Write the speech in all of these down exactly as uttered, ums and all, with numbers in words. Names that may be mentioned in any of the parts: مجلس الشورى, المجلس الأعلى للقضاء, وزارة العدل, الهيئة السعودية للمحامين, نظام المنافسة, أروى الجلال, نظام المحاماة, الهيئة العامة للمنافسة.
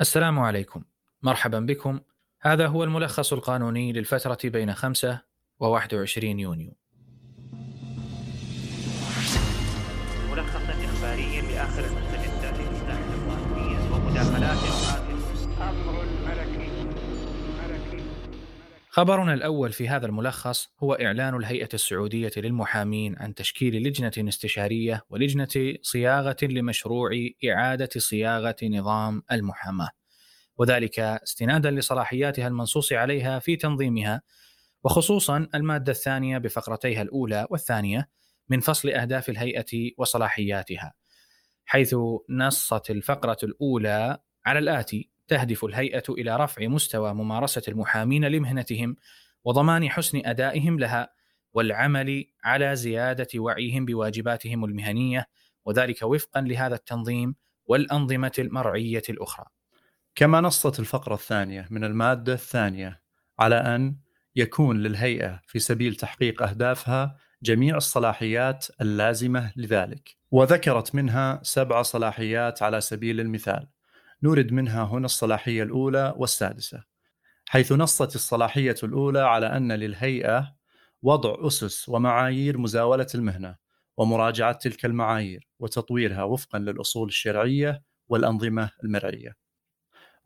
السلام عليكم، مرحبا بكم. هذا هو الملخص القانوني للفترة بين خمسة وواحد وعشرين يونيو. ملخص إخباري لآخر المستجدات للجناح القانونية ومداخلات القاتل. أمر ملكي. ملكي. خبرنا الأول في هذا الملخص هو إعلان الهيئة السعودية للمحامين عن تشكيل لجنة استشارية ولجنة صياغة لمشروع إعادة صياغة نظام المحاماة، وذلك استنادا لصلاحياتها المنصوص عليها في تنظيمها، وخصوصا المادة الثانية بفقرتيها الأولى والثانية من فصل أهداف الهيئة وصلاحياتها، حيث نصت الفقرة الأولى على الآتي: تهدف الهيئة إلى رفع مستوى ممارسة المحامين لمهنتهم وضمان حسن أدائهم لها، والعمل على زيادة وعيهم بواجباتهم المهنية، وذلك وفقا لهذا التنظيم والأنظمة المرعية الأخرى. كما نصت الفقرة الثانية من المادة الثانية على أن يكون للهيئة في سبيل تحقيق أهدافها جميع الصلاحيات اللازمة لذلك، وذكرت منها سبع صلاحيات على سبيل المثال، نورد منها هنا الصلاحية الأولى والسادسة، حيث نصت الصلاحية الأولى على أن للهيئة وضع أسس ومعايير مزاولة المهنة ومراجعة تلك المعايير وتطويرها وفقا للأصول الشرعية والأنظمة المرعية.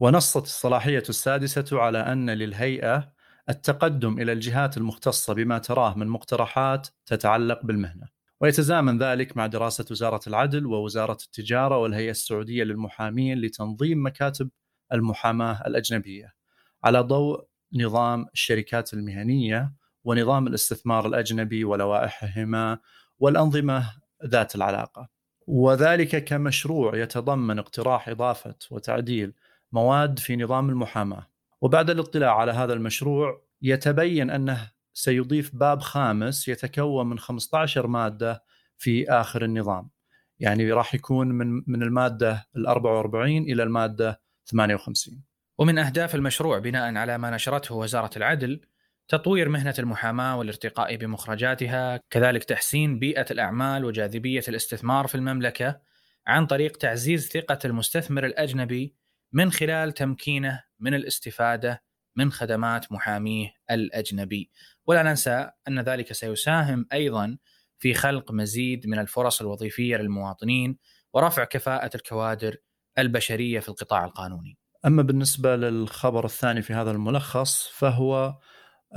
ونصت الصلاحية السادسة على أن للهيئة التقدم إلى الجهات المختصة بما تراه من مقترحات تتعلق بالمهنة، ويتزامن ذلك مع دراسة وزارة العدل ووزارة التجارة والهيئة السعودية للمحامين لتنظيم مكاتب المحاماة الأجنبية على ضوء نظام الشركات المهنية ونظام الاستثمار الأجنبي ولوائحهما والأنظمة ذات العلاقة، وذلك كمشروع يتضمن اقتراح إضافة وتعديل مواد في نظام المحاماة. وبعد الاطلاع على هذا المشروع يتبين أنه سيضيف باب خامس يتكون من خمسة عشر مادة في آخر النظام، يعني راح يكون من من المادة الأربعة وأربعين إلى المادة ثمانية وخمسين. ومن أهداف المشروع بناء على ما نشرته وزارة العدل تطوير مهنة المحاماة والارتقاء بمخرجاتها، كذلك تحسين بيئة الأعمال وجاذبية الاستثمار في المملكة عن طريق تعزيز ثقة المستثمر الأجنبي من خلال تمكينه من الاستفادة من خدمات محاميه الأجنبي، ولا ننسى أن ذلك سيساهم أيضا في خلق مزيد من الفرص الوظيفية للمواطنين ورفع كفاءة الكوادر البشرية في القطاع القانوني. أما بالنسبة للخبر الثاني في هذا الملخص فهو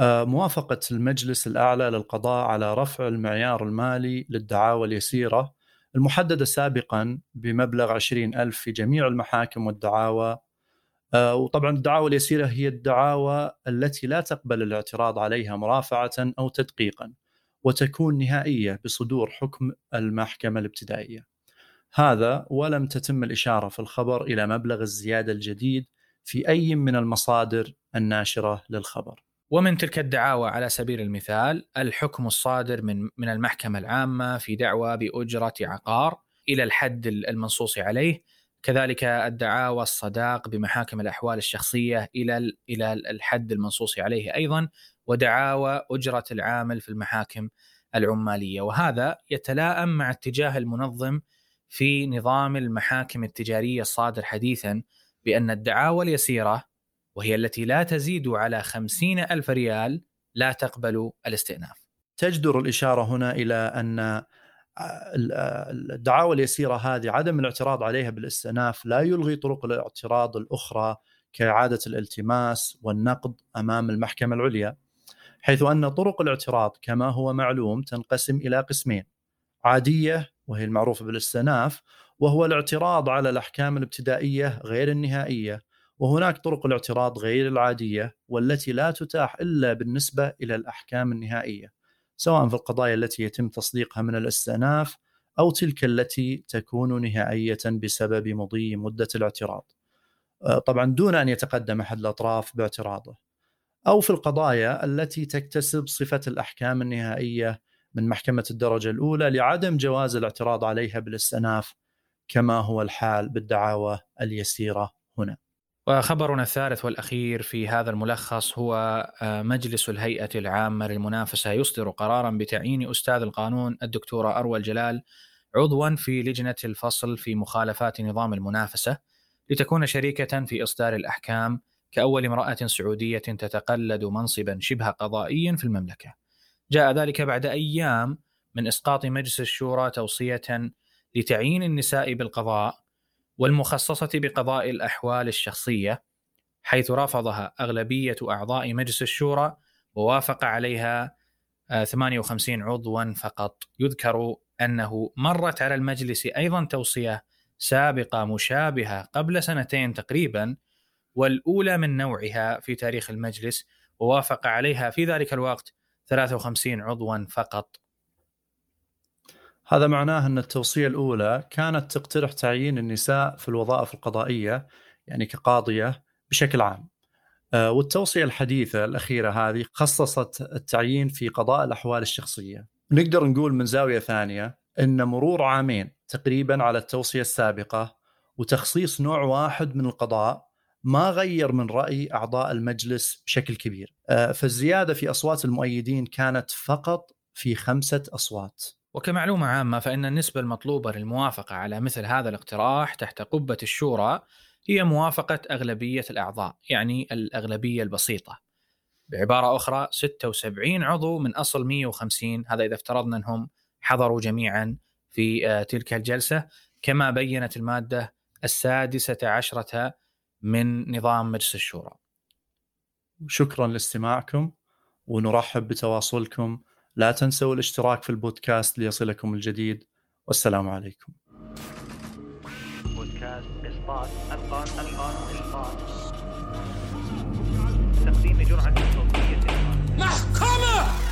موافقة المجلس الأعلى للقضاء على رفع المعيار المالي للدعاوى اليسيرة المحددة سابقا بمبلغ عشرين ألف في جميع المحاكم والدعاوى. وطبعا الدعاوى اليسيرة هي الدعاوى التي لا تقبل الاعتراض عليها مرافعة أو تدقيقا، وتكون نهائية بصدور حكم المحكمة الابتدائية. هذا ولم تتم الإشارة في الخبر إلى مبلغ الزيادة الجديد في أي من المصادر الناشرة للخبر. ومن تلك الدعاوى على سبيل المثال الحكم الصادر من من المحكمة العامة في دعوى بأجرة عقار إلى الحد المنصوص عليه، كذلك الدعاوى الصداق بمحاكم الأحوال الشخصية إلى إلى الحد المنصوص عليه أيضا، ودعاوى أجرة العامل في المحاكم العمالية. وهذا يتلائم مع اتجاه المنظم في نظام المحاكم التجارية الصادر حديثا بأن الدعاوى اليسيرة، وهي التي لا تزيد على خمسين ألف ريال، لا تقبل الاستئناف. تجدر الإشارة هنا إلى أن الدعاوى اليسيرة هذه عدم الاعتراض عليها بالاستئناف لا يلغي طرق الاعتراض الأخرى كإعادة الالتماس والنقض أمام المحكمة العليا، حيث أن طرق الاعتراض كما هو معلوم تنقسم إلى قسمين: عادية وهي المعروفة بالاستئناف، وهو الاعتراض على الأحكام الابتدائية غير النهائية، وهناك طرق الاعتراض غير العادية والتي لا تتاح إلا بالنسبة إلى الأحكام النهائية، سواء في القضايا التي يتم تصديقها من الاستئناف أو تلك التي تكون نهائية بسبب مضي مدة الاعتراض، طبعا دون أن يتقدم أحد الأطراف باعتراضه، أو في القضايا التي تكتسب صفة الأحكام النهائية من محكمة الدرجة الأولى لعدم جواز الاعتراض عليها بالاستئناف، كما هو الحال بالدعاوى اليسيرة هنا. وخبرنا الثالث والأخير في هذا الملخص هو مجلس الهيئة العامة للمنافسة يصدر قراراً بتعيين أستاذ القانون الدكتورة أروى الجلال عضواً في لجنة الفصل في مخالفات نظام المنافسة لتكون شريكة في إصدار الأحكام كأول امرأة سعودية تتقلد منصبا شبه قضائي في المملكة. جاء ذلك بعد أيام من إسقاط مجلس الشورى توصية لتعيين النساء بالقضاء والمخصصة بقضاء الأحوال الشخصية، حيث رافضها أغلبية أعضاء مجلس الشورى ووافق عليها ثمانية وخمسين عضوا فقط. يذكر أنه مرت على المجلس أيضا توصية سابقة مشابهة قبل سنتين تقريبا، والأولى من نوعها في تاريخ المجلس، ووافق عليها في ذلك الوقت ثلاثة وخمسين عضوا فقط. هذا معناه أن التوصية الأولى كانت تقترح تعيين النساء في الوظائف القضائية، يعني كقاضية بشكل عام، والتوصية الحديثة الأخيرة هذه خصصت التعيين في قضاء الأحوال الشخصية. نقدر نقول من زاوية ثانية أن مرور عامين تقريبا على التوصية السابقة وتخصيص نوع واحد من القضاء ما غير من رأي أعضاء المجلس بشكل كبير، فالزيادة في أصوات المؤيدين كانت فقط في خمسة أصوات. وكمعلومة عامة فإن النسبة المطلوبة للموافقة على مثل هذا الاقتراح تحت قبة الشورى هي موافقة أغلبية الأعضاء، يعني الأغلبية البسيطة. بعبارة أخرى ستة وسبعين عضو من أصل مئة وخمسين، هذا إذا افترضنا أنهم حضروا جميعا في تلك الجلسة كما بيّنت المادة السادسة عشرة من نظام مجلس الشورى. شكرا لاستماعكم ونرحب بتواصلكم. لا تنسوا الاشتراك في البودكاست ليصلكم الجديد، والسلام عليكم. بودكاست إسقاط ألقان ألقان إسقاط تقديم جرعة صوتية محكمة.